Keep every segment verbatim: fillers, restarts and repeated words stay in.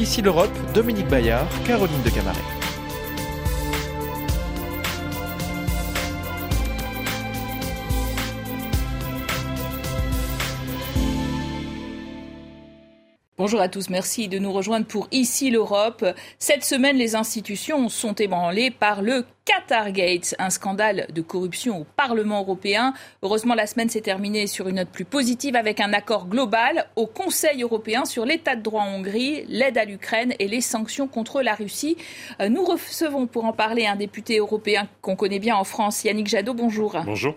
Ici l'Europe, Dominique Bayard, Caroline de Camaret. Bonjour à tous, merci de nous rejoindre pour Ici l'Europe. Cette semaine, les institutions sont ébranlées par le Qatargate, un scandale de corruption au Parlement européen. Heureusement, la semaine s'est terminée sur une note plus positive avec un accord global au Conseil européen sur l'état de droit en Hongrie, l'aide à l'Ukraine et les sanctions contre la Russie. Nous recevons pour en parler un député européen qu'on connaît bien en France, Yannick Jadot. Bonjour. Bonjour.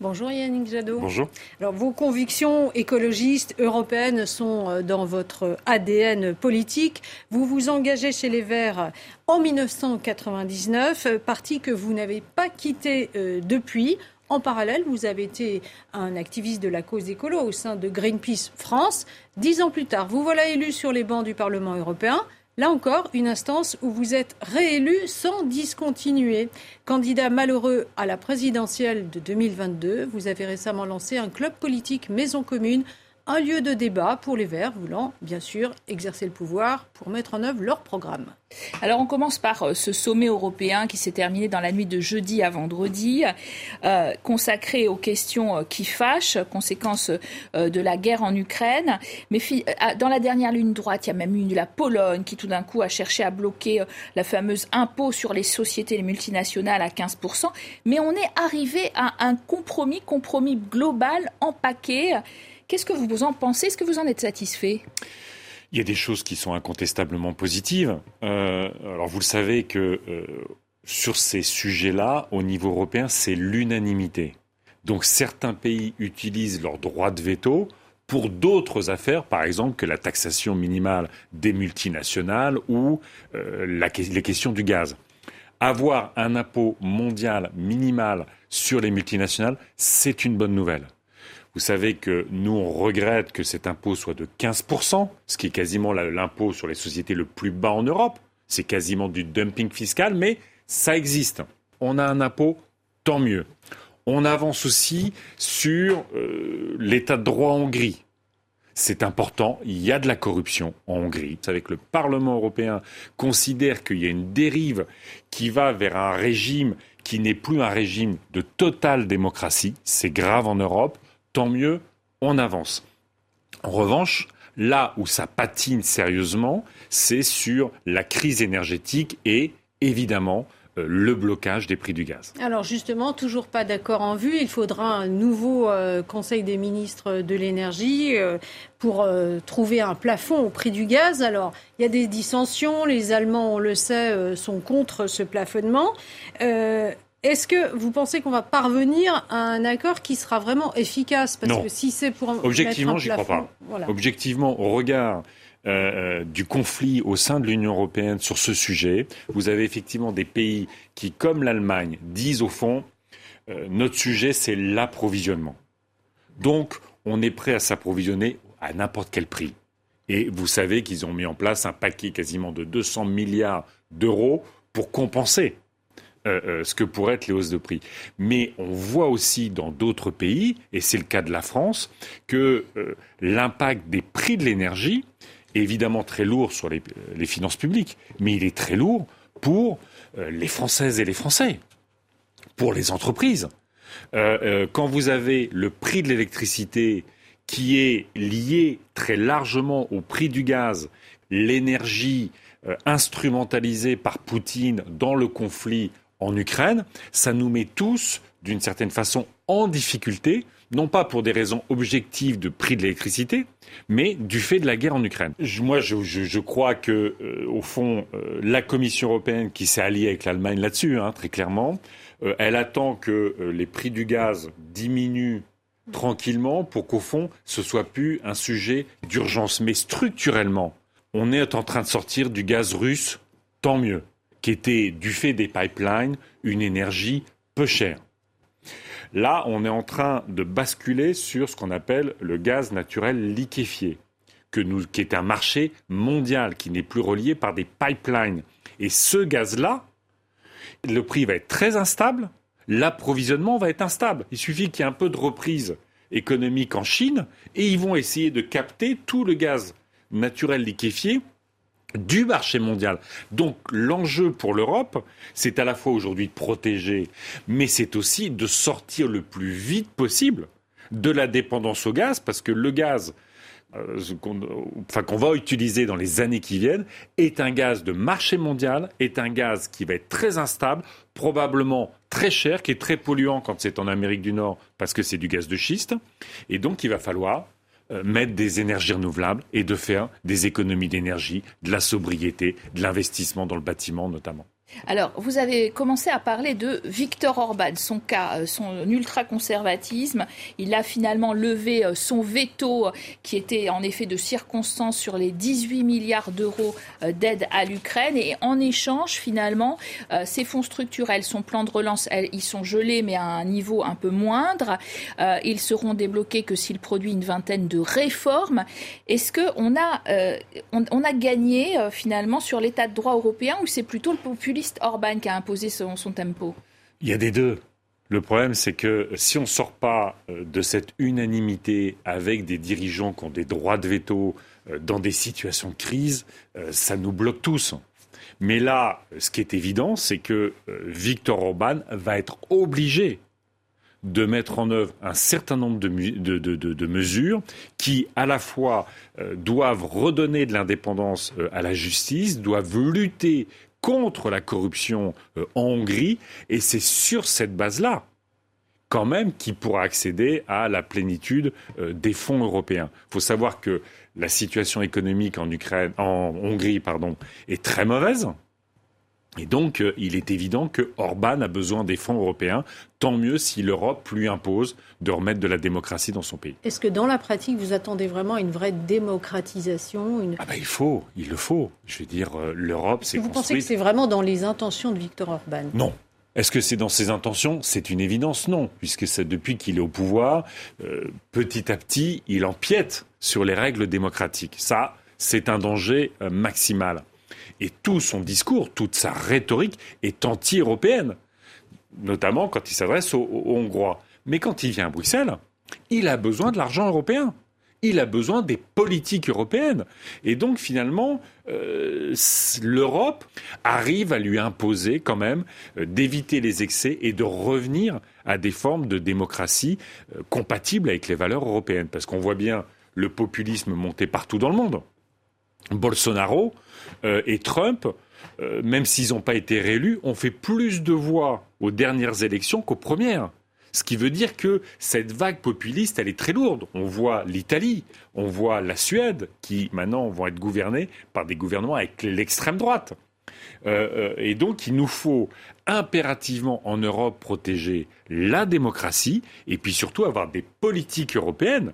Bonjour Yannick Jadot. Bonjour. Alors vos convictions écologistes européennes sont dans votre A D N politique. Vous vous engagez chez Les Verts en dix-neuf cent quatre-vingt-dix-neuf, parti que vous n'avez pas quitté depuis. En parallèle, vous avez été un activiste de la cause écolo au sein de Greenpeace France. Dix ans plus tard, vous voilà élu sur les bancs du Parlement européen. Là encore, une instance où vous êtes réélu sans discontinuer. Candidat malheureux à la présidentielle de deux mille vingt-deux, vous avez récemment lancé un club politique Maison Commune, un lieu de débat pour les Verts voulant, bien sûr, exercer le pouvoir pour mettre en œuvre leur programme. Alors on commence par ce sommet européen qui s'est terminé dans la nuit de jeudi à vendredi, euh, consacré aux questions qui fâchent, conséquences euh, de la guerre en Ukraine. Mais fi- dans la dernière ligne droite, il y a même eu la Pologne qui tout d'un coup a cherché à bloquer euh, la fameuse impôt sur les sociétés, les multinationales à quinze pour cent. Mais on est arrivé à un compromis, compromis global en paquet. Qu'est-ce que vous en pensez? Est-ce que vous en êtes satisfait? Il y a des choses qui sont incontestablement positives. Euh, alors vous le savez que euh, sur ces sujets-là, au niveau européen, c'est l'unanimité. Donc certains pays utilisent leur droit de veto pour d'autres affaires, par exemple que la taxation minimale des multinationales ou euh, la, les questions du gaz. Avoir un impôt mondial minimal sur les multinationales, c'est une bonne nouvelle. Vous savez que nous, on regrette que cet impôt soit de quinze pour cent, ce qui est quasiment l'impôt sur les sociétés le plus bas en Europe. C'est quasiment du dumping fiscal, mais ça existe. On a un impôt, tant mieux. On avance aussi sur euh, l'état de droit en Hongrie. C'est important, il y a de la corruption en Hongrie. Vous savez que le Parlement européen considère qu'il y a une dérive qui va vers un régime qui n'est plus un régime de totale démocratie. C'est grave en Europe. Tant mieux, on avance. En revanche, là où ça patine sérieusement, c'est sur la crise énergétique et, évidemment, euh, le blocage des prix du gaz. Alors justement, toujours pas d'accord en vue. Il faudra un nouveau euh, Conseil des ministres de l'énergie euh, pour euh, trouver un plafond au prix du gaz. Alors, il y a des dissensions. Les Allemands, on le sait, euh, sont contre ce plafonnement. Euh, Est-ce que vous pensez qu'on va parvenir à un accord qui sera vraiment efficace? Parce non. que si c'est pour objectivement, mettre un plafond, j'y crois pas. Voilà. Objectivement, au regard euh, du conflit au sein de l'Union européenne sur ce sujet, vous avez effectivement des pays qui, comme l'Allemagne, disent au fond euh, notre sujet, c'est l'approvisionnement. Donc, on est prêt à s'approvisionner à n'importe quel prix. Et vous savez qu'ils ont mis en place un paquet quasiment de deux cents milliards d'euros pour compenser. Euh, euh, ce que pourraient être les hausses de prix. Mais on voit aussi dans d'autres pays, et c'est le cas de la France, que euh, l'impact des prix de l'énergie est évidemment très lourd sur les, les finances publiques, mais il est très lourd pour euh, les Françaises et les Français, pour les entreprises. Euh, euh, quand vous avez le prix de l'électricité qui est lié très largement au prix du gaz, l'énergie euh, instrumentalisée par Poutine dans le conflit en Ukraine, ça nous met tous, d'une certaine façon, en difficulté, non pas pour des raisons objectives de prix de l'électricité, mais du fait de la guerre en Ukraine. Je, moi, je, je, je crois que, euh, au fond, euh, la Commission européenne, qui s'est alliée avec l'Allemagne là-dessus, hein, très clairement, euh, elle attend que euh, les prix du gaz diminuent tranquillement pour qu'au fond, ce soit plus un sujet d'urgence. Mais structurellement, on est en train de sortir du gaz russe, tant mieux, qui était, du fait des pipelines, une énergie peu chère. Là, on est en train de basculer sur ce qu'on appelle le gaz naturel liquéfié, que nous, qui est un marché mondial, qui n'est plus relié par des pipelines. Et ce gaz-là, le prix va être très instable, l'approvisionnement va être instable. Il suffit qu'il y ait un peu de reprise économique en Chine, et ils vont essayer de capter tout le gaz naturel liquéfié du marché mondial. Donc l'enjeu pour l'Europe, c'est à la fois aujourd'hui de protéger, mais c'est aussi de sortir le plus vite possible de la dépendance au gaz, parce que le gaz euh, qu'on, enfin, qu'on va utiliser dans les années qui viennent est un gaz de marché mondial, est un gaz qui va être très instable, probablement très cher, qui est très polluant quand c'est en Amérique du Nord, parce que c'est du gaz de schiste. Et donc il va falloir mettre des énergies renouvelables et de faire des économies d'énergie, de la sobriété, de l'investissement dans le bâtiment notamment. Alors, vous avez commencé à parler de Viktor Orban, son cas, son ultraconservatisme. Il a finalement levé son veto, qui était en effet de circonstance, sur les dix-huit milliards d'euros d'aide à l'Ukraine. Et en échange, finalement, ses fonds structurels, son plan de relance, ils sont gelés, mais à un niveau un peu moindre. Ils seront débloqués que s'il produit une vingtaine de réformes. Est-ce qu'on a, on a gagné, finalement, sur l'état de droit européen, ou c'est plutôt le populisme Orban qui a imposé son, son tempo? Il y a des deux. Le problème, c'est que si on ne sort pas de cette unanimité avec des dirigeants qui ont des droits de veto dans des situations de crise, ça nous bloque tous. Mais là, ce qui est évident, c'est que Viktor Orban va être obligé de mettre en œuvre un certain nombre de, de, de, de, de mesures qui, à la fois, euh, doivent redonner de l'indépendance à la justice, doivent lutter contre la corruption en Hongrie, et c'est sur cette base-là, quand même, qu'il pourra accéder à la plénitude des fonds européens. Il faut savoir que la situation économique en Ukraine, en Hongrie, pardon, est très mauvaise, et donc il est évident que Orban a besoin des fonds européens. Tant mieux si l'Europe lui impose de remettre de la démocratie dans son pays. Est-ce que dans la pratique, vous attendez vraiment une vraie démocratisation une... Ah ben il faut, il le faut. Je veux dire, l'Europe s'est construite... Est-ce que vous pensez que c'est vraiment dans les intentions de Viktor Orban ? Non. Est-ce que c'est dans ses intentions ? C'est une évidence, non. Puisque c'est depuis qu'il est au pouvoir, euh, petit à petit, il empiète sur les règles démocratiques. Ça, c'est un danger euh, maximal. Et tout son discours, toute sa rhétorique est anti-européenne. Notamment quand il s'adresse aux, aux Hongrois. Mais quand il vient à Bruxelles, il a besoin de l'argent européen. Il a besoin des politiques européennes. Et donc, finalement, euh, l'Europe arrive à lui imposer quand même euh, d'éviter les excès et de revenir à des formes de démocratie euh, compatibles avec les valeurs européennes. Parce qu'on voit bien le populisme monter partout dans le monde. Bolsonaro euh, et Trump... Euh, même s'ils n'ont pas été réélus, ont fait plus de voix aux dernières élections qu'aux premières. Ce qui veut dire que cette vague populiste, elle est très lourde. On voit l'Italie, on voit la Suède, qui maintenant vont être gouvernés par des gouvernements avec l'extrême droite. Euh, et donc il nous faut impérativement en Europe protéger la démocratie et puis surtout avoir des politiques européennes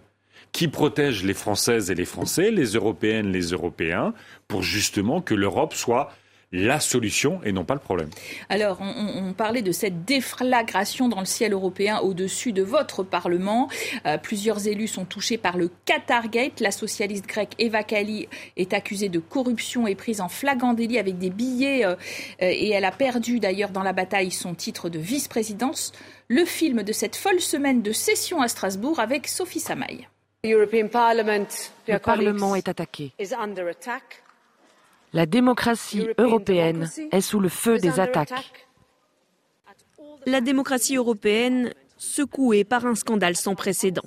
qui protègent les Françaises et les Français, les Européennes, les Européens, pour justement que l'Europe soit... la solution et non pas le problème. Alors, on, on parlait de cette déflagration dans le ciel européen au-dessus de votre Parlement. Euh, plusieurs élus sont touchés par le Qatargate. La socialiste grecque Eva Kaili est accusée de corruption et prise en flagrant délit avec des billets. Euh, et elle a perdu d'ailleurs dans la bataille son titre de vice-présidence. Le film de cette folle semaine de session à Strasbourg avec Sophie Samay. Le Parlement est attaqué. La démocratie européenne est sous le feu des attaques. La démocratie européenne secouée par un scandale sans précédent.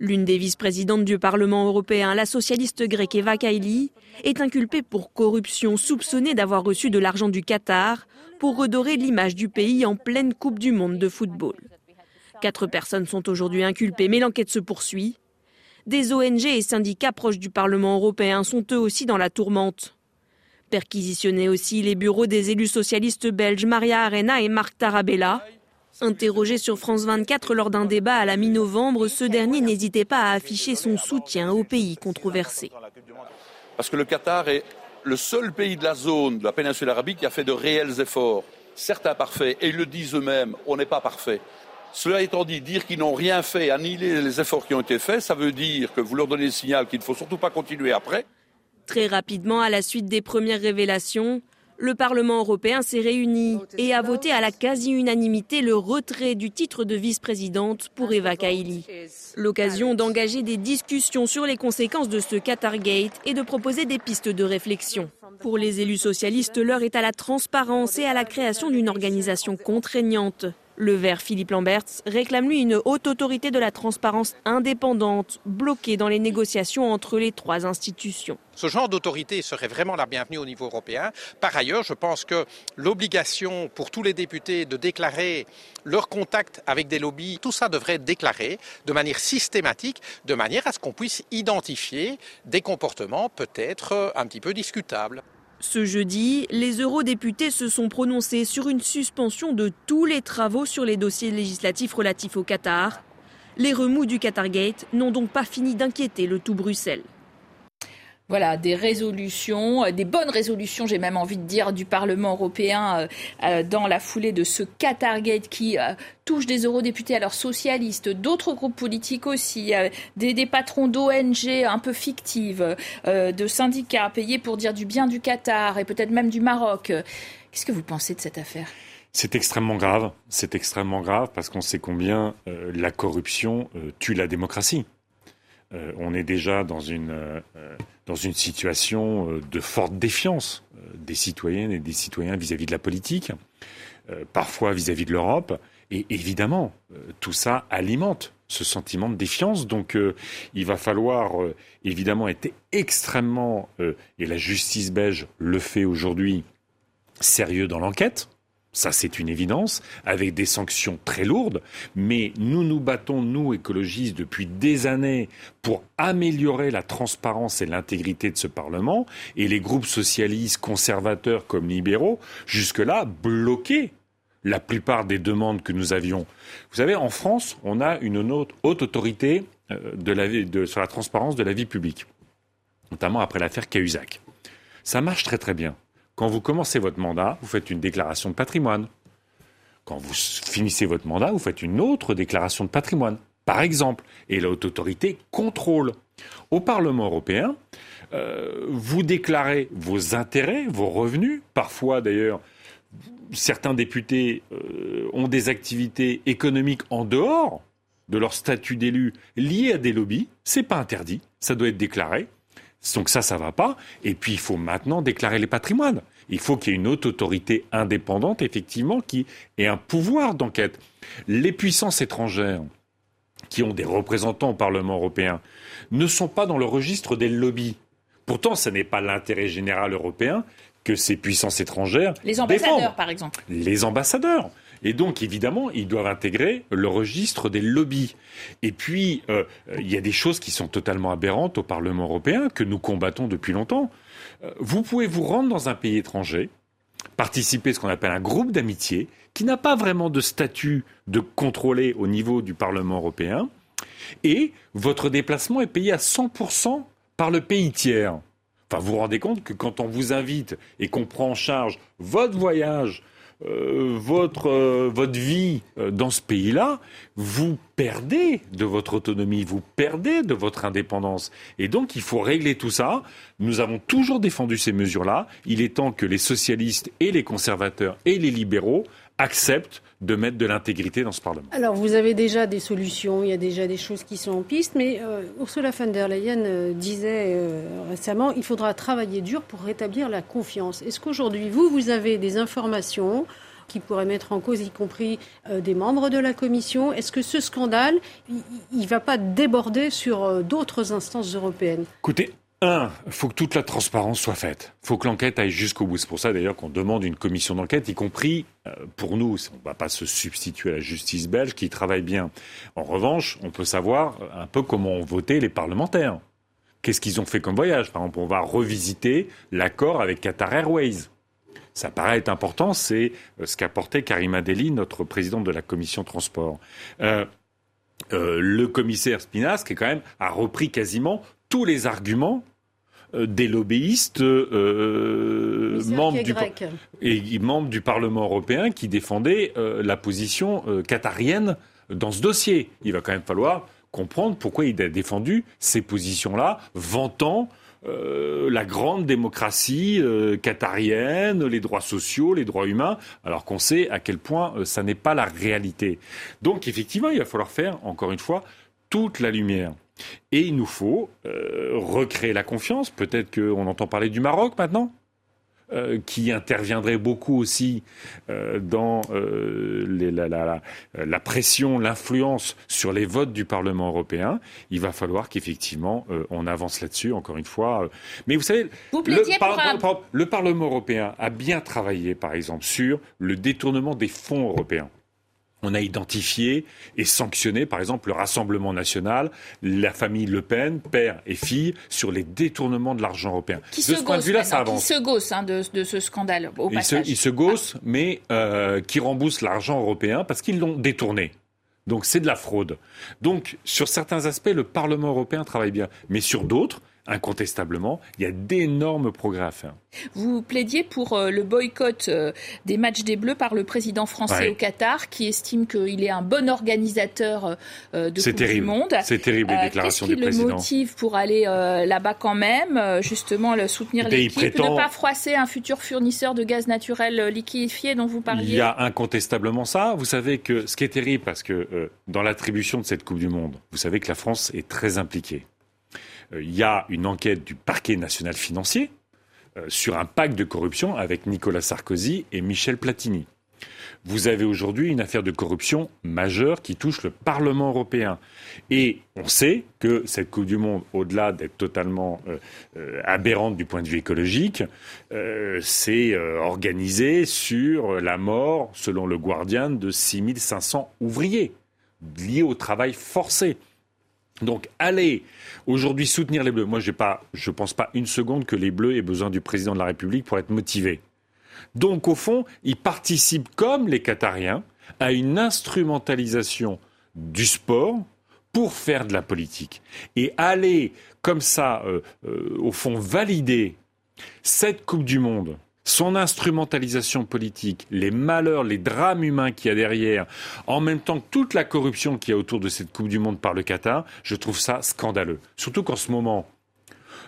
L'une des vice-présidentes du Parlement européen, la socialiste grecque Eva Kaili, est inculpée pour corruption, soupçonnée d'avoir reçu de l'argent du Qatar pour redorer l'image du pays en pleine Coupe du monde de football. Quatre personnes sont aujourd'hui inculpées, mais l'enquête se poursuit. Des O N G et syndicats proches du Parlement européen sont eux aussi dans la tourmente. Perquisitionnés aussi les bureaux des élus socialistes belges Maria Arena et Marc Tarabella. Interrogés sur France vingt-quatre lors d'un débat à la mi-novembre, ce dernier n'hésitait pas à afficher son soutien au pays controversé. Parce que le Qatar est le seul pays de la zone, de la péninsule arabique, qui a fait de réels efforts. Certains parfaits, et ils le disent eux-mêmes, on n'est pas parfait. Cela étant dit, dire qu'ils n'ont rien fait, annihiler les efforts qui ont été faits, ça veut dire que vous leur donnez le signal qu'il ne faut surtout pas continuer après. Très rapidement, à la suite des premières révélations, le Parlement européen s'est réuni et a voté à la quasi-unanimité le retrait du titre de vice-présidente pour Eva Kaili. L'occasion d'engager des discussions sur les conséquences de ce Qatargate et de proposer des pistes de réflexion. Pour les élus socialistes, l'heure est à la transparence et à la création d'une organisation contraignante. Le Vert Philippe Lamberts réclame lui une haute autorité de la transparence indépendante, bloquée dans les négociations entre les trois institutions. Ce genre d'autorité serait vraiment la bienvenue au niveau européen. Par ailleurs, je pense que l'obligation pour tous les députés de déclarer leurs contacts avec des lobbies, tout ça devrait être déclaré de manière systématique, de manière à ce qu'on puisse identifier des comportements peut-être un petit peu discutables. Ce jeudi, les eurodéputés se sont prononcés sur une suspension de tous les travaux sur les dossiers législatifs relatifs au Qatar. Les remous du Qatargate n'ont donc pas fini d'inquiéter le tout Bruxelles. Voilà, des résolutions, des bonnes résolutions, j'ai même envie de dire, du Parlement européen euh, dans la foulée de ce Qatargate qui euh, touche des eurodéputés, alors socialistes, d'autres groupes politiques aussi, euh, des, des patrons d'O N G un peu fictives, euh, de syndicats payés pour dire du bien du Qatar et peut-être même du Maroc. Qu'est-ce que vous pensez de cette affaire ? C'est extrêmement grave, c'est extrêmement grave parce qu'on sait combien euh, la corruption euh, tue la démocratie. Euh, on est déjà dans une, euh, dans une situation euh, de forte défiance euh, des citoyennes et des citoyens vis-à-vis de la politique, euh, parfois vis-à-vis de l'Europe. Et évidemment, euh, tout ça alimente ce sentiment de défiance. Donc euh, il va falloir euh, évidemment être extrêmement, euh, et la justice belge le fait aujourd'hui, sérieux dans l'enquête. Ça, c'est une évidence, avec des sanctions très lourdes. Mais nous nous battons, nous, écologistes, depuis des années pour améliorer la transparence et l'intégrité de ce Parlement. Et les groupes socialistes, conservateurs comme libéraux, jusque-là, bloquaient la plupart des demandes que nous avions. Vous savez, en France, on a une haute autorité de la vie, de, sur la transparence de la vie publique, notamment après l'affaire Cahuzac. Ça marche très très bien. Quand vous commencez votre mandat, vous faites une déclaration de patrimoine. Quand vous finissez votre mandat, vous faites une autre déclaration de patrimoine, par exemple. Et la haute autorité contrôle. Au Parlement européen, euh, vous déclarez vos intérêts, vos revenus. Parfois, d'ailleurs, certains députés euh, ont des activités économiques en dehors de leur statut d'élu liées à des lobbies. C'est pas interdit, ça doit être déclaré. Donc ça, ça ne va pas. Et puis, il faut maintenant déclarer les patrimoines. Il faut qu'il y ait une haute autorité indépendante, effectivement, qui ait un pouvoir d'enquête. Les puissances étrangères, qui ont des représentants au Parlement européen, ne sont pas dans le registre des lobbies. Pourtant, ce n'est pas l'intérêt général européen que ces puissances étrangères défendent. Les ambassadeurs, défendent. Par exemple. Les ambassadeurs. Et donc, évidemment, ils doivent intégrer le registre des lobbies. Et puis, euh, il y a des choses qui sont totalement aberrantes au Parlement européen, que nous combattons depuis longtemps. Vous pouvez vous rendre dans un pays étranger, participer à ce qu'on appelle un groupe d'amitié, qui n'a pas vraiment de statut de contrôlé au niveau du Parlement européen, et votre déplacement est payé à cent pour cent par le pays tiers. Enfin, vous vous rendez compte que quand on vous invite et qu'on prend en charge votre voyage, Euh, votre, euh, votre vie euh, dans ce pays-là, vous perdez de votre autonomie, vous perdez de votre indépendance. Et donc, il faut régler tout ça. Nous avons toujours défendu ces mesures-là. Il est temps que les socialistes et les conservateurs et les libéraux acceptent de mettre de l'intégrité dans ce Parlement. Alors, vous avez déjà des solutions, il y a déjà des choses qui sont en piste, mais euh, Ursula von der Leyen euh, disait euh, récemment, il faudra travailler dur pour rétablir la confiance. Est-ce qu'aujourd'hui, vous, vous avez des informations qui pourraient mettre en cause, y compris euh, des membres de la Commission? Est-ce que ce scandale, il ne va pas déborder sur euh, d'autres instances européennes? Écoutez, un, il faut que toute la transparence soit faite. Il faut que l'enquête aille jusqu'au bout. C'est pour ça d'ailleurs qu'on demande une commission d'enquête, y compris pour nous. On ne va pas se substituer à la justice belge qui travaille bien. En revanche, on peut savoir un peu comment ont voté les parlementaires. Qu'est-ce qu'ils ont fait comme voyage? Par exemple, on va revisiter l'accord avec Qatar Airways. Ça paraît être important, c'est ce qu'apportait Karima Deli, notre présidente de la commission transport. Euh, euh, le commissaire Spinas, qui quand même a repris quasiment tous les arguments euh, des lobbyistes euh, membres, du, et, membres du Parlement européen qui défendaient euh, la position euh, qatarienne dans ce dossier. Il va quand même falloir comprendre pourquoi il a défendu ces positions-là, vantant euh, la grande démocratie euh, qatarienne, les droits sociaux, les droits humains, alors qu'on sait à quel point euh, ça n'est pas la réalité. Donc effectivement, il va falloir faire, encore une fois, toute la lumière. Et il nous faut euh, recréer la confiance. Peut-être qu'on entend parler du Maroc maintenant, euh, qui interviendrait beaucoup aussi euh, dans euh, les, la, la, la, la pression, l'influence sur les votes du Parlement européen. Il va falloir qu'effectivement euh, on avance là-dessus, encore une fois. Mais vous savez, vous le, par, un... par, le Parlement européen a bien travaillé, par exemple, sur le détournement des fonds européens. On a identifié et sanctionné, par exemple, le Rassemblement national, la famille Le Pen, père et fille, sur les détournements de l'argent européen. Qui de ce point de vue-là, ça avance. Qui se gausse hein, de, de ce scandale, au passage. Ils se, il se gaussent, ah. mais euh, qui remboursent l'argent européen parce qu'ils l'ont détourné. Donc c'est de la fraude. Donc, sur certains aspects, le Parlement européen travaille bien. Mais sur d'autres... incontestablement, il y a d'énormes progrès à faire. Vous plaidiez pour euh, le boycott euh, des matchs des Bleus par le président français ouais. au Qatar, qui estime qu'il est un bon organisateur euh, de C'est Coupe terrible. Du Monde. C'est terrible, les déclarations euh, du président. Qu'est-ce qui le motive pour aller euh, là-bas quand même, euh, justement le soutenir et l'équipe, prétend... ne pas froisser un futur fournisseur de gaz naturel liquéfié dont vous parliez ? Il y a incontestablement ça. Vous savez que ce qui est terrible, parce que euh, dans l'attribution de cette Coupe du Monde, vous savez que la France est très impliquée. Il y a une enquête du parquet national financier sur un pacte de corruption avec Nicolas Sarkozy et Michel Platini. Vous avez aujourd'hui une affaire de corruption majeure qui touche le Parlement européen. Et on sait que cette Coupe du Monde, au-delà d'être totalement euh, aberrante du point de vue écologique, euh, c'est euh, organisée sur la mort, selon le Guardian, de six mille cinq cents ouvriers liés au travail forcé. Donc, allez, aujourd'hui, soutenir les Bleus. Moi, j'ai pas, je ne pense pas une seconde que les Bleus aient besoin du président de la République pour être motivés. Donc, au fond, ils participent, comme les Qatariens, à une instrumentalisation du sport pour faire de la politique. Et aller, comme ça, euh, euh, au fond, valider cette Coupe du Monde, son instrumentalisation politique, les malheurs, les drames humains qu'il y a derrière, en même temps que toute la corruption qu'il y a autour de cette Coupe du Monde par le Qatar, je trouve ça scandaleux. Surtout qu'en ce moment,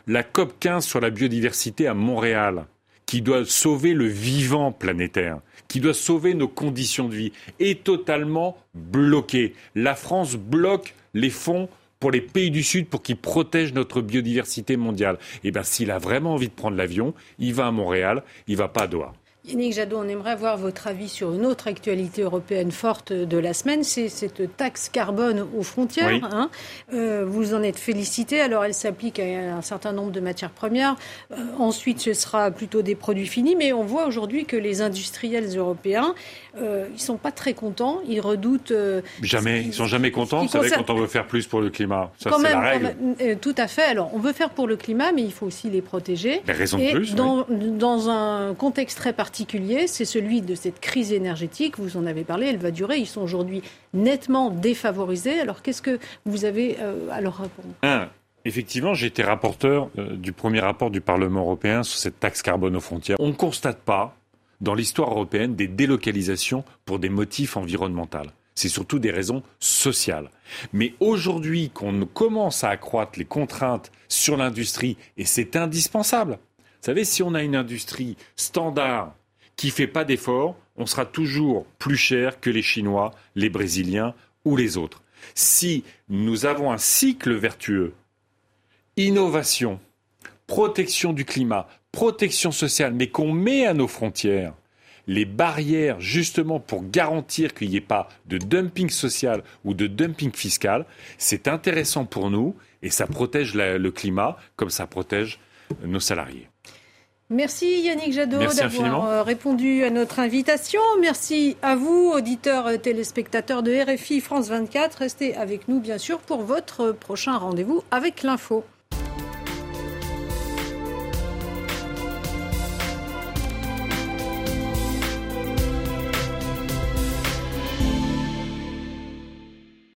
la C O P quinze sur la biodiversité à Montréal, qui doit sauver le vivant planétaire, qui doit sauver nos conditions de vie, est totalement bloquée. La France bloque les fonds pour les pays du Sud, pour qu'ils protègent notre biodiversité mondiale. Eh bien, s'il a vraiment envie de prendre l'avion, il va à Montréal, il ne va pas à Doha. Yannick Jadot, on aimerait avoir votre avis sur une autre actualité européenne forte de la semaine, c'est cette taxe carbone aux frontières. Oui. Hein. Euh, vous en êtes félicité. Alors, elle s'applique à un certain nombre de matières premières. Euh, ensuite, ce sera plutôt des produits finis. Mais on voit aujourd'hui que les industriels européens, euh, ils ne sont pas très contents. Ils redoutent... Euh, jamais. Ils ne sont jamais contents. Vous savez, concerne... quand on veut faire plus pour le climat. Ça, quand c'est même, la règle. Euh, tout à fait. Alors, on veut faire pour le climat, mais il faut aussi les protéger. Les raisons de plus, dans, oui. dans un contexte très particulier, c'est celui de cette crise énergétique. Vous en avez parlé, elle va durer. Ils sont aujourd'hui nettement défavorisés. Alors, qu'est-ce que vous avez euh, à leur répondre ? Un, effectivement, j'étais rapporteur euh, du premier rapport du Parlement européen sur cette taxe carbone aux frontières. On ne constate pas, dans l'histoire européenne, des délocalisations pour des motifs environnementaux. C'est surtout des raisons sociales. Mais aujourd'hui, qu'on commence à accroître les contraintes sur l'industrie, et c'est indispensable. Vous savez, si on a une industrie standard qui ne fait pas d'efforts, on sera toujours plus cher que les Chinois, les Brésiliens ou les autres. Si nous avons un cycle vertueux, innovation, protection du climat, protection sociale, mais qu'on met à nos frontières les barrières justement pour garantir qu'il n'y ait pas de dumping social ou de dumping fiscal, c'est intéressant pour nous et ça protège la, le climat comme ça protège nos salariés. Merci Yannick Jadot Merci d'avoir infiniment. répondu à notre invitation. Merci à vous, auditeurs, téléspectateurs de R F I France vingt-quatre. Restez avec nous, bien sûr, pour votre prochain rendez-vous avec l'info.